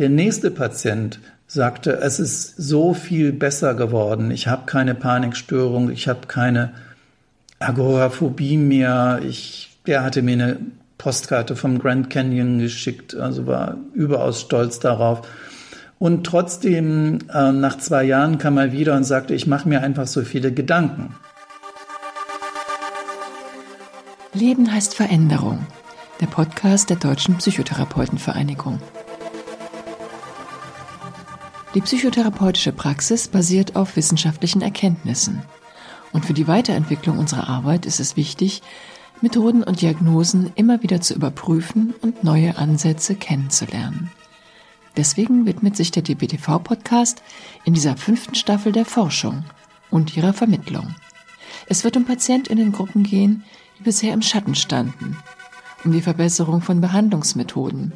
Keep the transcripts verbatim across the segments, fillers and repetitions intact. Der nächste Patient sagte, es ist so viel besser geworden, ich habe keine Panikstörung, ich habe keine Agoraphobie mehr. Ich, der hatte mir eine Postkarte vom Grand Canyon geschickt, also war überaus stolz darauf. Und trotzdem, äh, nach zwei Jahren kam er wieder und sagte, ich mache mir einfach so viele Gedanken. Leben heißt Veränderung. Der Podcast der Deutschen Psychotherapeutenvereinigung. Die psychotherapeutische Praxis basiert auf wissenschaftlichen Erkenntnissen. Und für die Weiterentwicklung unserer Arbeit ist es wichtig, Methoden und Diagnosen immer wieder zu überprüfen und neue Ansätze kennenzulernen. Deswegen widmet sich der D P T V-Podcast in dieser fünften Staffel der Forschung und ihrer Vermittlung. Es wird um PatientInnengruppen gehen, die bisher im Schatten standen, um die Verbesserung von Behandlungsmethoden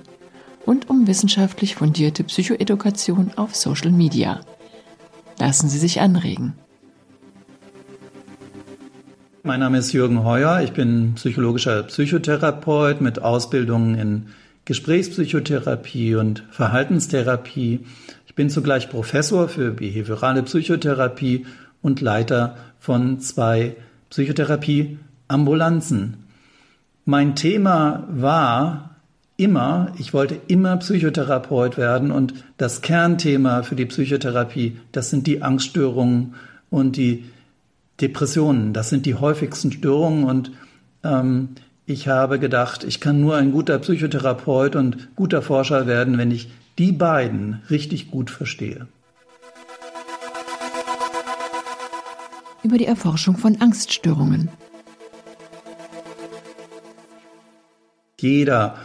und um wissenschaftlich fundierte Psychoedukation auf Social Media. Lassen Sie sich anregen. Mein Name ist Jürgen Heuer, ich bin psychologischer Psychotherapeut mit Ausbildungen in Gesprächspsychotherapie und Verhaltenstherapie. Ich bin zugleich Professor für behaviorale Psychotherapie und Leiter von zwei Psychotherapie-Ambulanzen. Mein Thema war immer, ich wollte immer Psychotherapeut werden, und das Kernthema für die Psychotherapie, das sind die Angststörungen und die Depressionen, das sind die häufigsten Störungen, und ähm, ich habe gedacht, ich kann nur ein guter Psychotherapeut und guter Forscher werden, wenn ich die beiden richtig gut verstehe. Über die Erforschung von Angststörungen. Jeder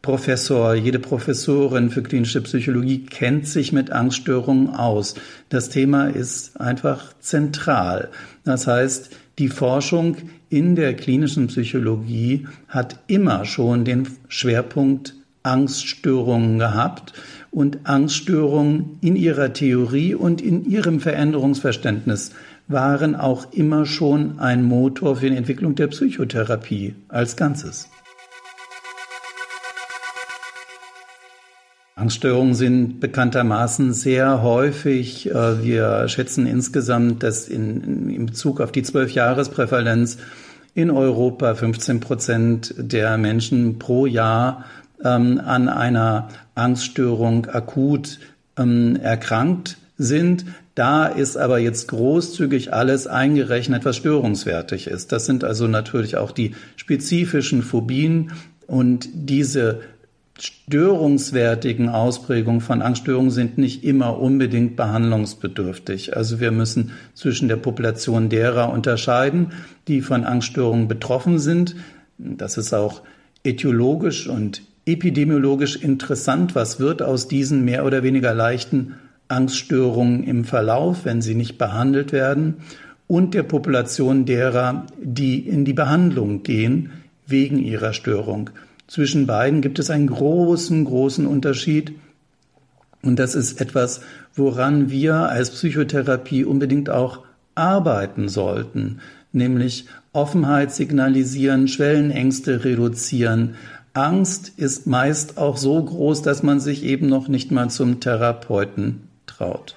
Professor, jede Professorin für klinische Psychologie kennt sich mit Angststörungen aus. Das Thema ist einfach zentral. Das heißt, die Forschung in der klinischen Psychologie hat immer schon den Schwerpunkt Angststörungen gehabt und Angststörungen in ihrer Theorie und in ihrem Veränderungsverständnis waren auch immer schon ein Motor für die Entwicklung der Psychotherapie als Ganzes. Angststörungen sind bekanntermaßen sehr häufig. Wir schätzen insgesamt, dass in, in Bezug auf die zwölf-Jahres-Prävalenz in Europa fünfzehn Prozent der Menschen pro Jahr ähm, an einer Angststörung akut ähm, erkrankt sind. Da ist aber jetzt großzügig alles eingerechnet, was störungswertig ist. Das sind also natürlich auch die spezifischen Phobien, und diese störungswertigen Ausprägungen von Angststörungen sind nicht immer unbedingt behandlungsbedürftig. Also wir müssen zwischen der Population derer unterscheiden, die von Angststörungen betroffen sind. Das ist auch ätiologisch und epidemiologisch interessant. Was wird aus diesen mehr oder weniger leichten Angststörungen im Verlauf, wenn sie nicht behandelt werden? Und der Population derer, die in die Behandlung gehen wegen ihrer Störung. Zwischen beiden gibt es einen großen, großen Unterschied, und das ist etwas, woran wir als Psychotherapie unbedingt auch arbeiten sollten, nämlich Offenheit signalisieren, Schwellenängste reduzieren. Angst ist meist auch so groß, dass man sich eben noch nicht mal zum Therapeuten traut.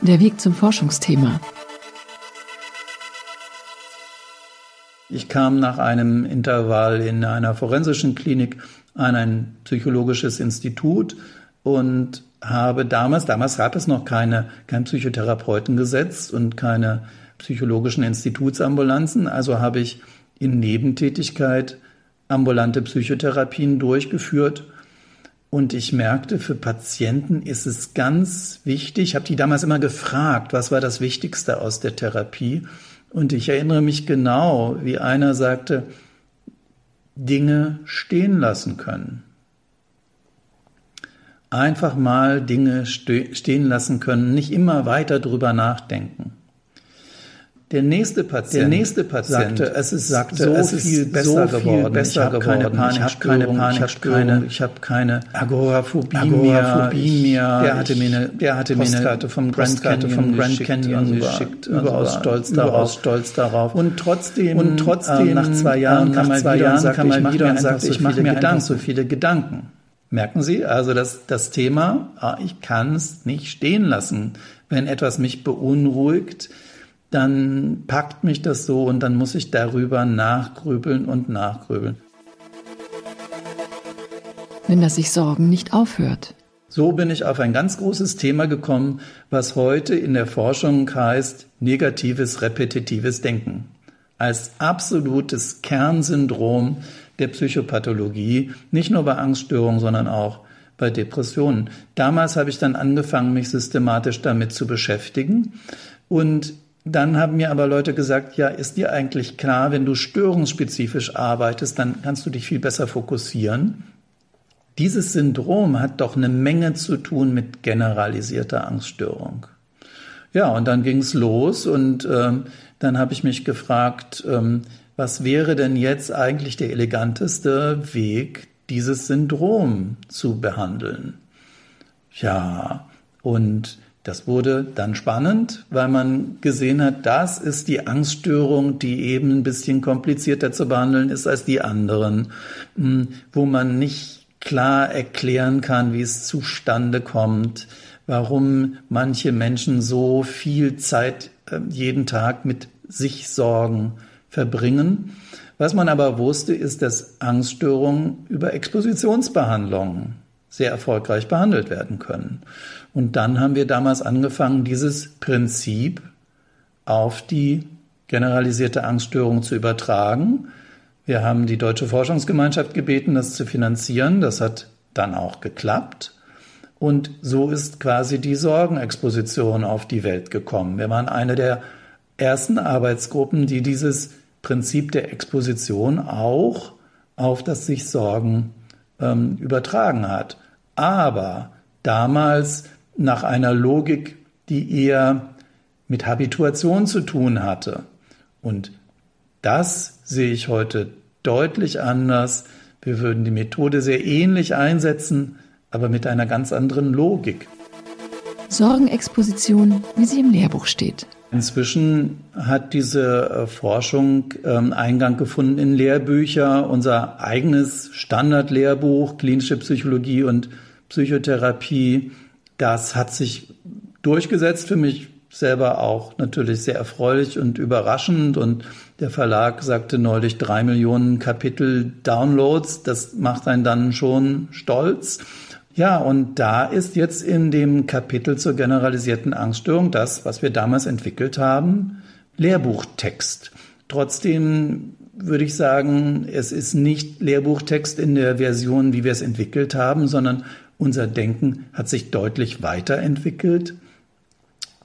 Der Weg zum Forschungsthema. Ich kam nach einem Intervall in einer forensischen Klinik an ein psychologisches Institut und habe damals, damals gab es noch keine, kein Psychotherapeutengesetz und keine psychologischen Institutsambulanzen, also habe ich in Nebentätigkeit ambulante Psychotherapien durchgeführt, und ich merkte, für Patienten ist es ganz wichtig, ich habe die damals immer gefragt, was war das Wichtigste aus der Therapie? Und ich erinnere mich genau, wie einer sagte, Dinge stehen lassen können. Einfach mal Dinge ste- stehen lassen können, nicht immer weiter drüber nachdenken. Der nächste Patient, der nächste Patient sagte, es ist sagte, so es viel ist besser so geworden, viel besser ich habe keine Panikstörung, ich habe keine, ich habe keine, keine Agoraphobie, Agoraphobie mehr. Der hatte mir eine, der hatte mir eine Postkarte vom Grand Canyon geschickt, überaus stolz darauf, stolz darauf. Und trotzdem, und trotzdem ähm, nach zwei Jahren ähm, nach kam er wieder, wieder und sagte, ich mache mir einfach so viele Gedanken. Merken Sie also, dass das Thema, ich kann es nicht stehen lassen. Wenn etwas mich beunruhigt, dann packt mich das so und dann muss ich darüber nachgrübeln und nachgrübeln. Wenn das sich Sorgen nicht aufhört. So bin ich auf ein ganz großes Thema gekommen, was heute in der Forschung heißt negatives, repetitives Denken. Als absolutes Kernsyndrom der Psychopathologie, nicht nur bei Angststörungen, sondern auch bei Depressionen. Damals habe ich dann angefangen, mich systematisch damit zu beschäftigen. Und dann haben mir aber Leute gesagt, ja, ist dir eigentlich klar, wenn du störungsspezifisch arbeitest, dann kannst du dich viel besser fokussieren. Dieses Syndrom hat doch eine Menge zu tun mit generalisierter Angststörung. Ja, und dann ging es los und äh, dann habe ich mich gefragt, ähm, was wäre denn jetzt eigentlich der eleganteste Weg, dieses Syndrom zu behandeln? Ja, und das wurde dann spannend, weil man gesehen hat, das ist die Angststörung, die eben ein bisschen komplizierter zu behandeln ist als die anderen, wo man nicht klar erklären kann, wie es zustande kommt, warum manche Menschen so viel Zeit jeden Tag mit sich Sorgen verbringen. Was man aber wusste, ist, dass Angststörungen über Expositionsbehandlungen sehr erfolgreich behandelt werden können. Und dann haben wir damals angefangen, dieses Prinzip auf die generalisierte Angststörung zu übertragen. Wir haben die Deutsche Forschungsgemeinschaft gebeten, das zu finanzieren. Das hat dann auch geklappt. Und so ist quasi die Sorgenexposition auf die Welt gekommen. Wir waren eine der ersten Arbeitsgruppen, die dieses Prinzip der Exposition auch auf das sich Sorgen ähm, übertragen hat. Aber damals nach einer Logik, die eher mit Habituation zu tun hatte. Und das sehe ich heute deutlich anders. Wir würden die Methode sehr ähnlich einsetzen, aber mit einer ganz anderen Logik. Sorgenexposition, wie sie im Lehrbuch steht. Inzwischen hat diese Forschung ähm, Eingang gefunden in Lehrbücher. Unser eigenes Standardlehrbuch, Klinische Psychologie und Psychotherapie, das hat sich durchgesetzt, für mich selber auch natürlich sehr erfreulich und überraschend. Und der Verlag sagte neulich, drei Millionen Kapitel Downloads, das macht einen dann schon stolz. Ja, und da ist jetzt in dem Kapitel zur generalisierten Angststörung das, was wir damals entwickelt haben, Lehrbuchtext. Trotzdem würde ich sagen, es ist nicht Lehrbuchtext in der Version, wie wir es entwickelt haben, sondern unser Denken hat sich deutlich weiterentwickelt.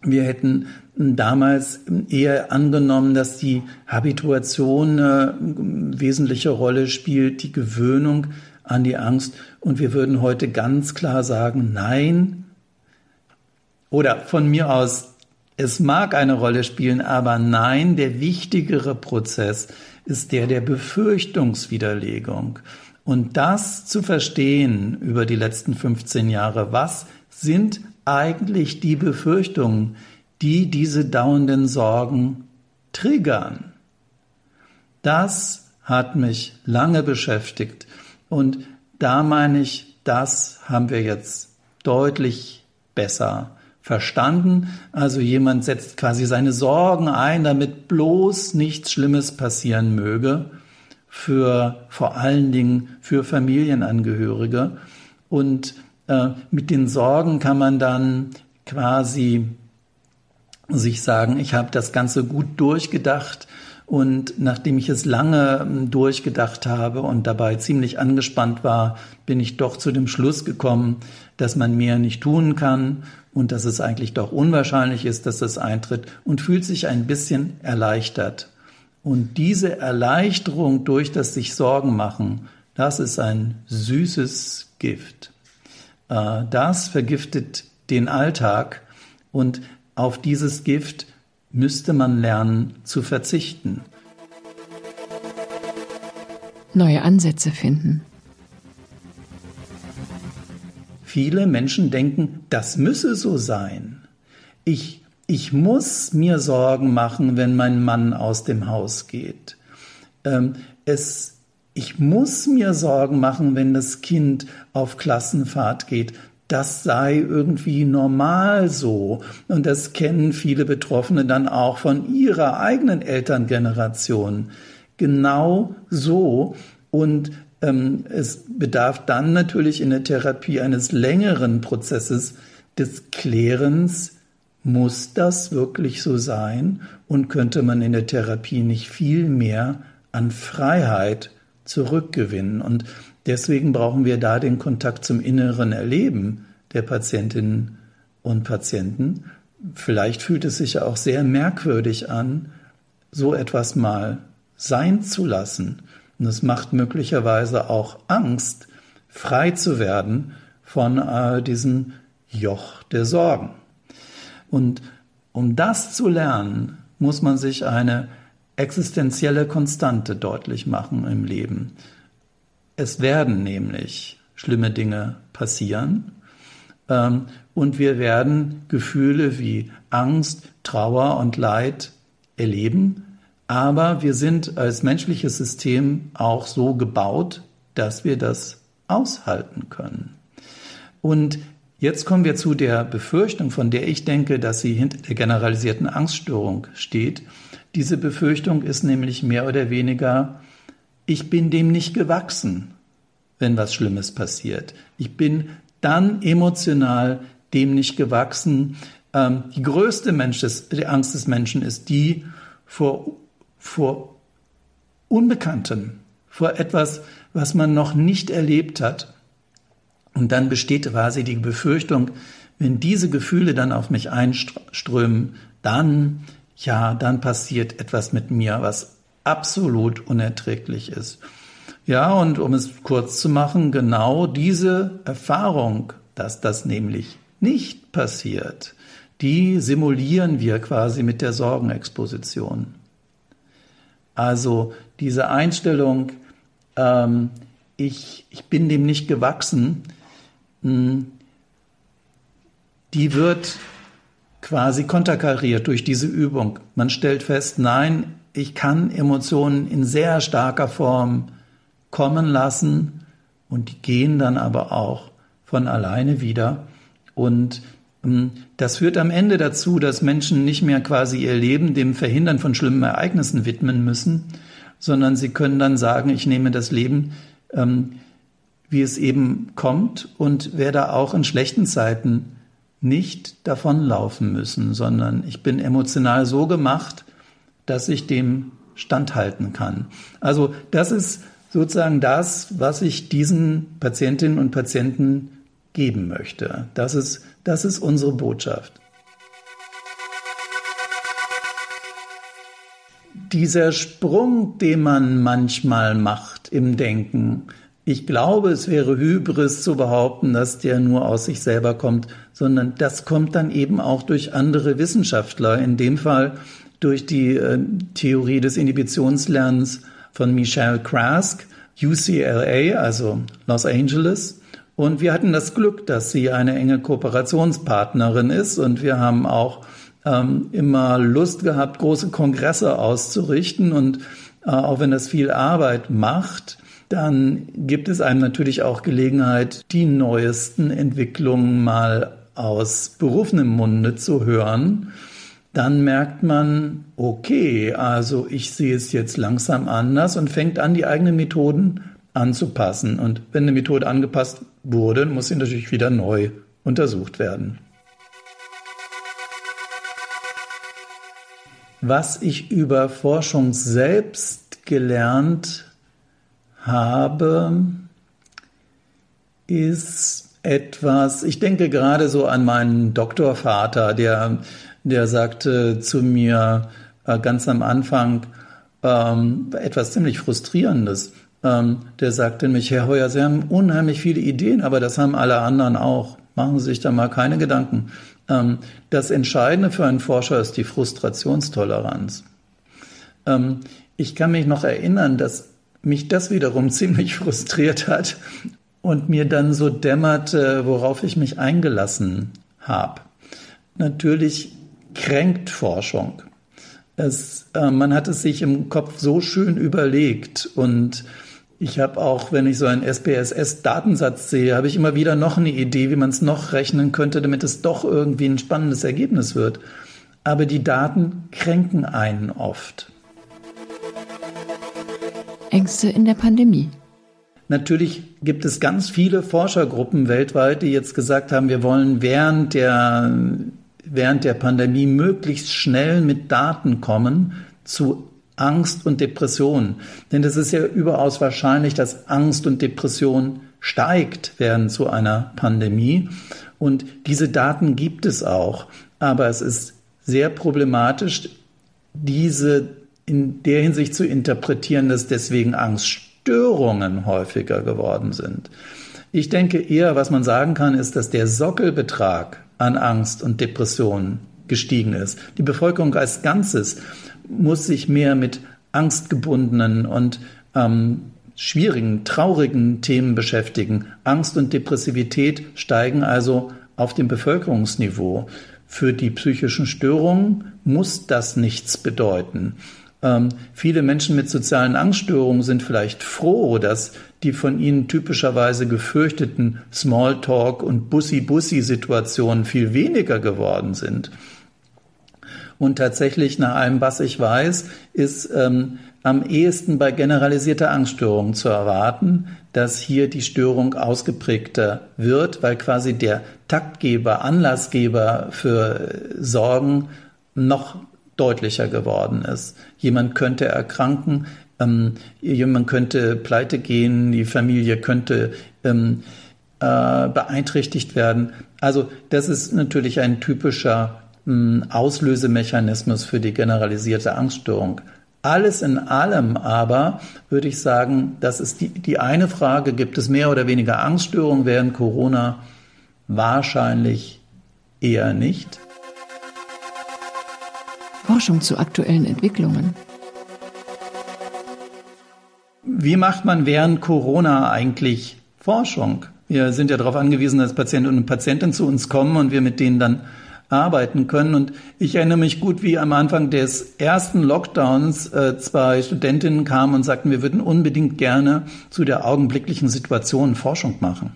Wir hätten damals eher angenommen, dass die Habituation eine wesentliche Rolle spielt, die Gewöhnung an die Angst. Und wir würden heute ganz klar sagen, nein. Oder von mir aus, es mag eine Rolle spielen, aber nein, der wichtigere Prozess ist der der Befürchtungswiderlegung. Und das zu verstehen über die letzten fünfzehn Jahre, was sind eigentlich die Befürchtungen, die diese dauernden Sorgen triggern? Das hat mich lange beschäftigt. Und da meine ich, das haben wir jetzt deutlich besser verstanden. Also jemand setzt quasi seine Sorgen ein, damit bloß nichts Schlimmes passieren möge, für vor allen Dingen für Familienangehörige. Und äh, mit den Sorgen kann man dann quasi sich sagen, ich habe das Ganze gut durchgedacht. Und nachdem ich es lange durchgedacht habe und dabei ziemlich angespannt war, bin ich doch zu dem Schluss gekommen, dass man mehr nicht tun kann und dass es eigentlich doch unwahrscheinlich ist, dass das eintritt, und fühlt sich ein bisschen erleichtert. Und diese Erleichterung durch das sich Sorgen machen, das ist ein süßes Gift. Das vergiftet den Alltag, und auf dieses Gift müsste man lernen zu verzichten. Neue Ansätze finden. Viele Menschen denken, das müsse so sein. Ich, ich muss mir Sorgen machen, wenn mein Mann aus dem Haus geht. Ähm, es ich muss mir Sorgen machen, wenn das Kind auf Klassenfahrt geht. Das sei irgendwie normal so. Und das kennen viele Betroffene dann auch von ihrer eigenen Elterngeneration. Genau so. Und ähm, es bedarf dann natürlich in der Therapie eines längeren Prozesses des Klärens. Muss das wirklich so sein? Und könnte man in der Therapie nicht viel mehr an Freiheit zurückgewinnen? Und deswegen brauchen wir da den Kontakt zum inneren Erleben der Patientinnen und Patienten. Vielleicht fühlt es sich ja auch sehr merkwürdig an, so etwas mal sein zu lassen. Und es macht möglicherweise auch Angst, frei zu werden von äh, diesem Joch der Sorgen. Und um das zu lernen, muss man sich eine existenzielle Konstante deutlich machen im Leben. Es werden nämlich schlimme Dinge passieren, ähm, und wir werden Gefühle wie Angst, Trauer und Leid erleben, aber wir sind als menschliches System auch so gebaut, dass wir das aushalten können. Und jetzt kommen wir zu der Befürchtung, von der ich denke, dass sie hinter der generalisierten Angststörung steht. Diese Befürchtung ist nämlich mehr oder weniger: Ich bin dem nicht gewachsen, wenn was Schlimmes passiert. Ich bin dann emotional dem nicht gewachsen. Ähm, die größte Mensch des, die Angst des Menschen ist die vor, vor Unbekanntem, vor etwas, was man noch nicht erlebt hat. Und dann besteht quasi die Befürchtung, wenn diese Gefühle dann auf mich einströmen, dann, ja, dann passiert etwas mit mir, was absolut unerträglich ist. Ja, und um es kurz zu machen, genau diese Erfahrung, dass das nämlich nicht passiert, die simulieren wir quasi mit der Sorgenexposition. Also diese Einstellung, ähm, ich, ich bin dem nicht gewachsen, mh, die wird quasi konterkariert durch diese Übung. Man stellt fest, nein, ich kann Emotionen in sehr starker Form kommen lassen und die gehen dann aber auch von alleine wieder. Und ähm, das führt am Ende dazu, dass Menschen nicht mehr quasi ihr Leben dem Verhindern von schlimmen Ereignissen widmen müssen, sondern sie können dann sagen, ich nehme das Leben, ähm, wie es eben kommt, und werde auch in schlechten Zeiten nicht davonlaufen müssen, sondern ich bin emotional so gemacht, dass ich dem standhalten kann. Also das ist sozusagen das, was ich diesen Patientinnen und Patienten geben möchte. Das ist, das ist unsere Botschaft. Dieser Sprung, den man manchmal macht im Denken, ich glaube, es wäre Hybris zu behaupten, dass der nur aus sich selber kommt, sondern das kommt dann eben auch durch andere Wissenschaftler, in dem Fall durch die äh, Theorie des Inhibitionslernens von Michelle Krask, U C L A, also Los Angeles. Und wir hatten das Glück, dass sie eine enge Kooperationspartnerin ist. Und wir haben auch ähm, immer Lust gehabt, große Kongresse auszurichten. Und äh, auch wenn das viel Arbeit macht, dann gibt es einem natürlich auch Gelegenheit, die neuesten Entwicklungen mal aus berufenem Munde zu hören. Dann merkt man, okay, also ich sehe es jetzt langsam anders und fängt an, die eigenen Methoden anzupassen. Und wenn eine Methode angepasst wurde, muss sie natürlich wieder neu untersucht werden. Was ich über Forschung selbst gelernt habe, ist etwas, ich denke gerade so an meinen Doktorvater, der Der sagte zu mir äh, ganz am Anfang ähm, etwas ziemlich Frustrierendes. Ähm, der sagte nämlich: Herr Heuer, Sie haben unheimlich viele Ideen, aber das haben alle anderen auch. Machen Sie sich da mal keine Gedanken. Ähm, das Entscheidende für einen Forscher ist die Frustrationstoleranz. Ähm, ich kann mich noch erinnern, dass mich das wiederum ziemlich frustriert hat und mir dann so dämmerte, worauf ich mich eingelassen habe. Natürlich kränkt Forschung. Es, äh, man hat es sich im Kopf so schön überlegt und Ich habe auch, wenn ich so einen S P S S-Datensatz sehe, habe ich immer wieder noch eine Idee, wie man es noch rechnen könnte, damit es doch irgendwie ein spannendes Ergebnis wird. Aber die Daten kränken einen oft. Ängste in der Pandemie. Natürlich gibt es ganz viele Forschergruppen weltweit, die jetzt gesagt haben, wir wollen während der, während der Pandemie möglichst schnell mit Daten kommen zu Angst und Depression. Denn es ist ja überaus wahrscheinlich, dass Angst und Depression steigt werden zu einer Pandemie. Und diese Daten gibt es auch. Aber es ist sehr problematisch, diese in der Hinsicht zu interpretieren, dass deswegen Angststörungen häufiger geworden sind. Ich denke eher, was man sagen kann, ist, dass der Sockelbetrag an Angst und Depressionen gestiegen ist. Die Bevölkerung als Ganzes muss sich mehr mit angstgebundenen und ähm, schwierigen, traurigen Themen beschäftigen. Angst und Depressivität steigen also auf dem Bevölkerungsniveau. Für die psychischen Störungen muss das nichts bedeuten. Ähm, viele Menschen mit sozialen Angststörungen sind vielleicht froh, dass die von ihnen typischerweise gefürchteten Smalltalk- und Bussi-Bussi-Situationen viel weniger geworden sind. Und tatsächlich, nach allem, was ich weiß, ist ähm, am ehesten bei generalisierter Angststörung zu erwarten, dass hier die Störung ausgeprägter wird, weil quasi der Taktgeber, Anlassgeber für Sorgen noch deutlicher geworden ist. Jemand könnte erkranken, ähm, jemand könnte pleite gehen, die Familie könnte ähm, äh, beeinträchtigt werden. Also das ist natürlich ein typischer Auslösemechanismus für die generalisierte Angststörung. Alles in allem aber würde ich sagen, das ist die, die eine Frage, gibt es mehr oder weniger Angststörungen während Corona? Wahrscheinlich eher nicht. Forschung zu aktuellen Entwicklungen. Wie macht man während Corona eigentlich Forschung? Wir sind ja darauf angewiesen, dass Patienten und Patientinnen zu uns kommen und wir mit denen dann arbeiten können. Und ich erinnere mich gut, wie am Anfang des ersten Lockdowns äh, zwei Studentinnen kamen und sagten, wir würden unbedingt gerne zu der augenblicklichen Situation Forschung machen.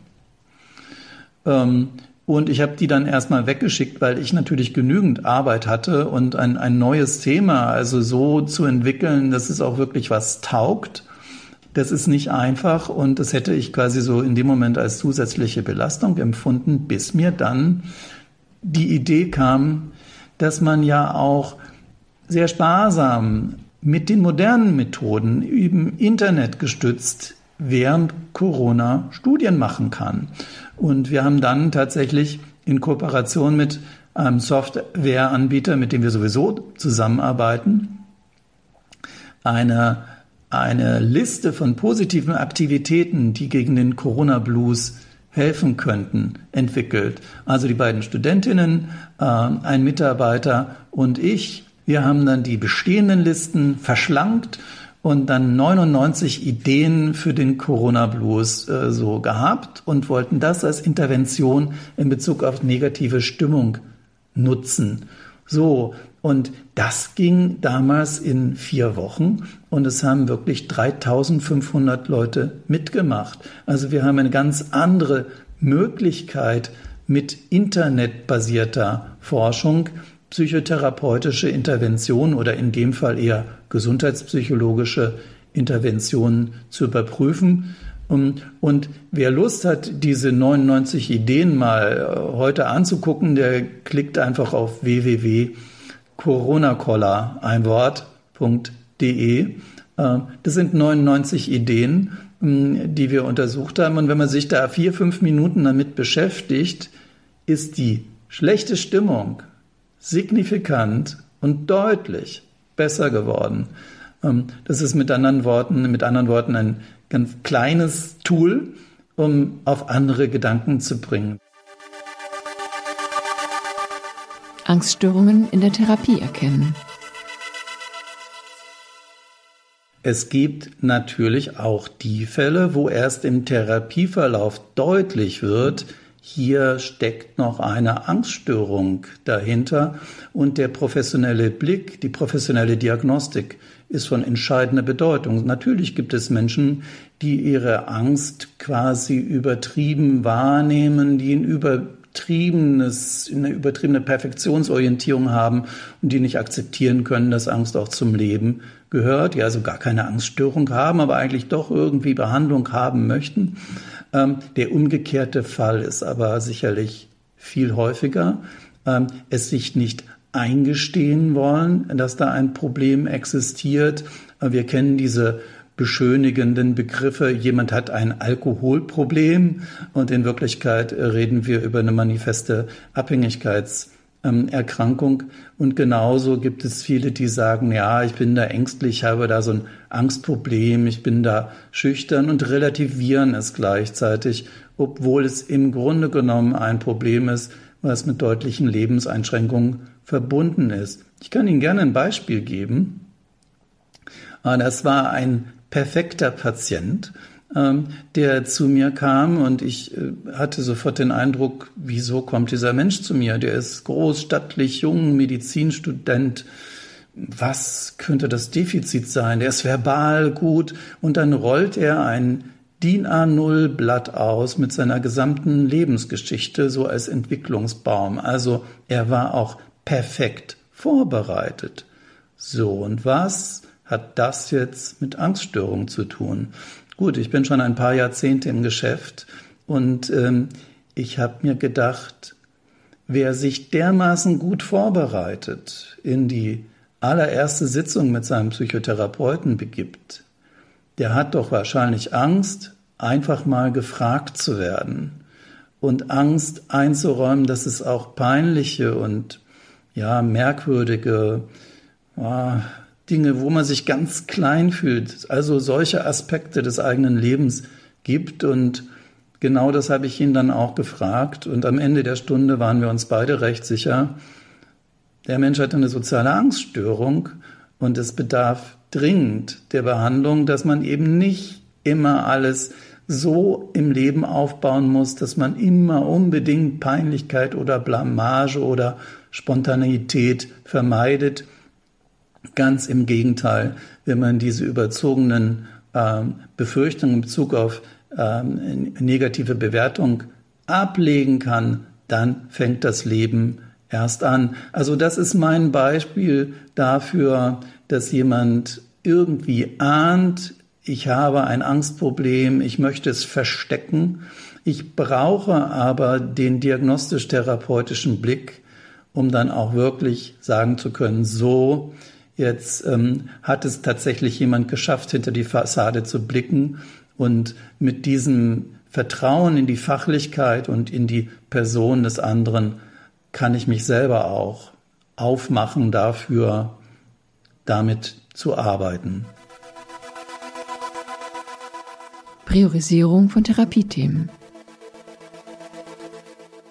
Ähm, und ich habe die dann erstmal weggeschickt, weil ich natürlich genügend Arbeit hatte und ein, ein neues Thema, also so zu entwickeln, dass es auch wirklich was taugt. Das ist nicht einfach und das hätte ich quasi so in dem Moment als zusätzliche Belastung empfunden, bis mir dann die Idee kam, dass man ja auch sehr sparsam mit den modernen Methoden im Internet gestützt während Corona Studien machen kann. Und wir haben dann tatsächlich in Kooperation mit einem Softwareanbieter, mit dem wir sowieso zusammenarbeiten, eine, eine Liste von positiven Aktivitäten, die gegen den Corona-Blues helfen könnten, entwickelt. Also die beiden Studentinnen, äh, ein Mitarbeiter und ich. Wir haben dann die bestehenden Listen verschlankt und dann neunundneunzig Ideen für den Corona-Blues äh, so gehabt und wollten das als Intervention in Bezug auf negative Stimmung nutzen. So, und das ging damals in vier Wochen und es haben wirklich dreitausendfünfhundert Leute mitgemacht. Also wir haben eine ganz andere Möglichkeit, mit internetbasierter Forschung psychotherapeutische Interventionen oder in dem Fall eher gesundheitspsychologische Interventionen zu überprüfen. Und, und wer Lust hat, diese neunundneunzig Ideen mal heute anzugucken, der klickt einfach auf w w w Punkt Coronakoller, ein Wort Punkt de. Das sind neunundneunzig Ideen, die wir untersucht haben. Und wenn man sich da vier, fünf Minuten damit beschäftigt, ist die schlechte Stimmung signifikant und deutlich besser geworden. Das ist mit anderen Worten, mit anderen Worten ein ganz kleines Tool, um auf andere Gedanken zu bringen. Angststörungen in der Therapie erkennen. Es gibt natürlich auch die Fälle, wo erst im Therapieverlauf deutlich wird, hier steckt noch eine Angststörung dahinter und der professionelle Blick, die professionelle Diagnostik ist von entscheidender Bedeutung. Natürlich gibt es Menschen, die ihre Angst quasi übertrieben wahrnehmen, die in übertriebenes, eine übertriebene Perfektionsorientierung haben und die nicht akzeptieren können, dass Angst auch zum Leben gehört, die also gar keine Angststörung haben, aber eigentlich doch irgendwie Behandlung haben möchten. Der umgekehrte Fall ist aber sicherlich viel häufiger. Es sich nicht eingestehen wollen, dass da ein Problem existiert. Wir kennen diese beschönigenden Begriffe. Jemand hat ein Alkoholproblem und in Wirklichkeit reden wir über eine manifeste Abhängigkeitserkrankung. Und genauso gibt es viele, die sagen, ja, ich bin da ängstlich, habe da so ein Angstproblem, ich bin da schüchtern und relativieren es gleichzeitig, obwohl es im Grunde genommen ein Problem ist, was mit deutlichen Lebenseinschränkungen verbunden ist. Ich kann Ihnen gerne ein Beispiel geben. Das war ein perfekter Patient, der zu mir kam und ich hatte sofort den Eindruck, wieso kommt dieser Mensch zu mir? Der ist groß, stattlich, jung, Medizinstudent. Was könnte das Defizit sein? Der ist verbal gut und dann rollt er ein DIN A null Blatt aus mit seiner gesamten Lebensgeschichte, so als Entwicklungsbaum. Also er war auch perfekt vorbereitet. So, und was hat das jetzt mit Angststörung zu tun? Gut, ich bin schon ein paar Jahrzehnte im Geschäft und ähm, ich habe mir gedacht, wer sich dermaßen gut vorbereitet in die allererste Sitzung mit seinem Psychotherapeuten begibt, der hat doch wahrscheinlich Angst, einfach mal gefragt zu werden und Angst einzuräumen, dass es auch peinliche und ja merkwürdige ja, Dinge, wo man sich ganz klein fühlt, also solche Aspekte des eigenen Lebens gibt. Und genau das habe ich ihn dann auch gefragt. Und am Ende der Stunde waren wir uns beide recht sicher, der Mensch hat eine soziale Angststörung und es bedarf dringend der Behandlung, dass man eben nicht immer alles so im Leben aufbauen muss, dass man immer unbedingt Peinlichkeit oder Blamage oder Spontaneität vermeidet. Ganz im Gegenteil, wenn man diese überzogenen äh, Befürchtungen in Bezug auf äh, negative Bewertung ablegen kann, dann fängt das Leben erst an. Also das ist mein Beispiel dafür, dass jemand irgendwie ahnt, ich habe ein Angstproblem, ich möchte es verstecken. Ich brauche aber den diagnostisch-therapeutischen Blick, um dann auch wirklich sagen zu können, so, jetzt ähm, hat es tatsächlich jemand geschafft, hinter die Fassade zu blicken und mit diesem Vertrauen in die Fachlichkeit und in die Person des anderen kann ich mich selber auch aufmachen dafür, damit zu arbeiten. Priorisierung von Therapiethemen.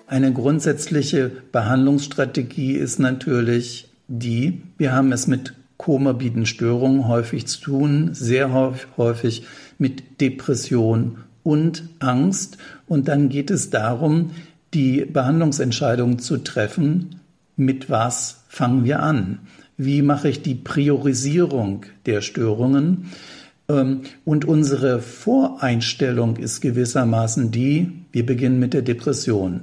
Eine grundsätzliche Behandlungsstrategie ist natürlich die, wir haben es mit komorbiden Störungen häufig zu tun, sehr häufig mit Depression und Angst. Und dann geht es darum, die Behandlungsentscheidung zu treffen, mit was fangen wir an? Wie mache ich die Priorisierung der Störungen? Und unsere Voreinstellung ist gewissermaßen die, wir beginnen mit der Depression.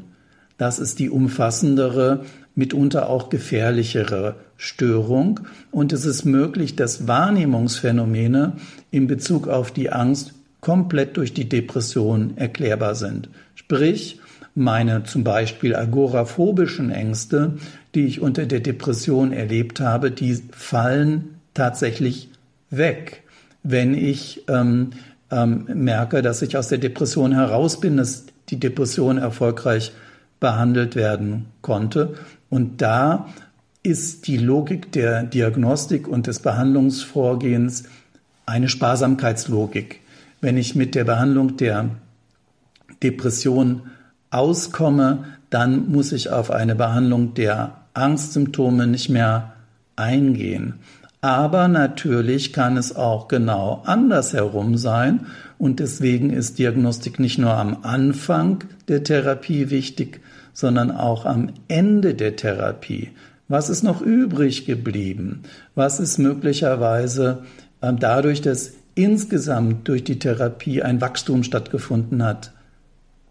Das ist die umfassendere, mitunter auch gefährlichere Störung. Und es ist möglich, dass Wahrnehmungsphänomene in Bezug auf die Angst komplett durch die Depression erklärbar sind. Sprich, meine zum Beispiel agoraphobischen Ängste, die ich unter der Depression erlebt habe, die fallen tatsächlich weg, wenn ich ähm, ähm, merke, dass ich aus der Depression heraus bin, dass die Depression erfolgreich behandelt werden konnte. Und da ist die Logik der Diagnostik und des Behandlungsvorgehens eine Sparsamkeitslogik. Wenn ich mit der Behandlung der Depression auskomme, dann muss ich auf eine Behandlung der Angstsymptome nicht mehr eingehen. Aber natürlich kann es auch genau andersherum sein und deswegen ist Diagnostik nicht nur am Anfang der Therapie wichtig, sondern auch am Ende der Therapie. Was ist noch übrig geblieben? Was ist möglicherweise äh, dadurch, dass insgesamt durch die Therapie ein Wachstum stattgefunden hat,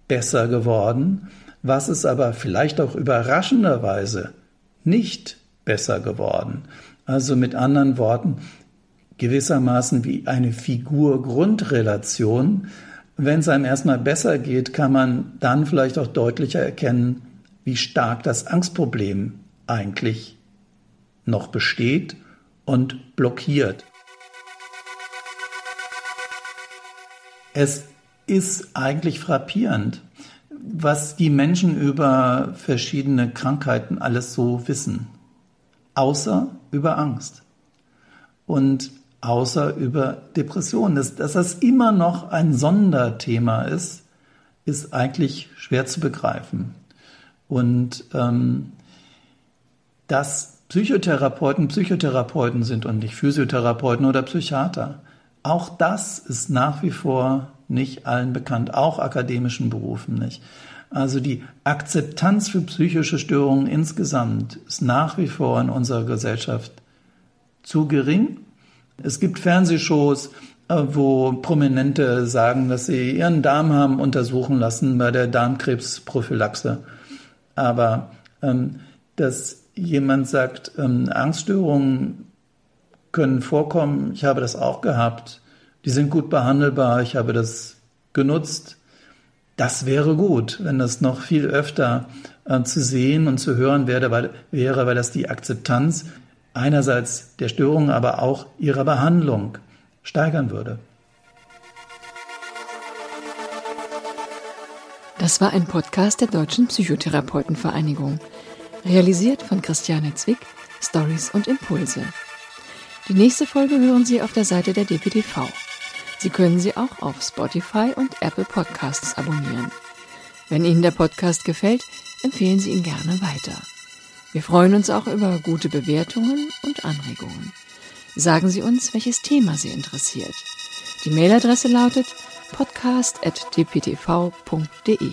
besser geworden? Was ist aber vielleicht auch überraschenderweise nicht besser geworden? Also mit anderen Worten, gewissermaßen wie eine Figur-Grundrelation. Wenn es einem erstmal besser geht, kann man dann vielleicht auch deutlicher erkennen, wie stark das Angstproblem eigentlich noch besteht und blockiert. Es ist eigentlich frappierend, was die Menschen über verschiedene Krankheiten alles so wissen, außer über Angst und außer über Depressionen. Dass, dass das immer noch ein Sonderthema ist, ist eigentlich schwer zu begreifen. Und ähm, dass Psychotherapeuten Psychotherapeuten sind und nicht Physiotherapeuten oder Psychiater, auch das ist nach wie vor nicht allen bekannt, auch akademischen Berufen nicht. Also die Akzeptanz für psychische Störungen insgesamt ist nach wie vor in unserer Gesellschaft zu gering. Es gibt Fernsehshows, wo Prominente sagen, dass sie ihren Darm haben untersuchen lassen bei der Darmkrebsprophylaxe. Aber ähm, dass jemand sagt, ähm, Angststörungen können vorkommen, ich habe das auch gehabt, die sind gut behandelbar, ich habe das genutzt. Das wäre gut, wenn das noch viel öfter äh, zu sehen und zu hören wäre, weil, wäre, weil das die Akzeptanz einerseits der Störung, aber auch ihrer Behandlung steigern würde. Das war ein Podcast der Deutschen Psychotherapeutenvereinigung, realisiert von Christiane Zwick, Stories und Impulse. Die nächste Folge hören Sie auf der Seite der D P T V. Sie können sie auch auf Spotify und Apple Podcasts abonnieren. Wenn Ihnen der Podcast gefällt, empfehlen Sie ihn gerne weiter. Wir freuen uns auch über gute Bewertungen und Anregungen. Sagen Sie uns, welches Thema Sie interessiert. Die Mailadresse lautet podcast at d p t v punkt d e.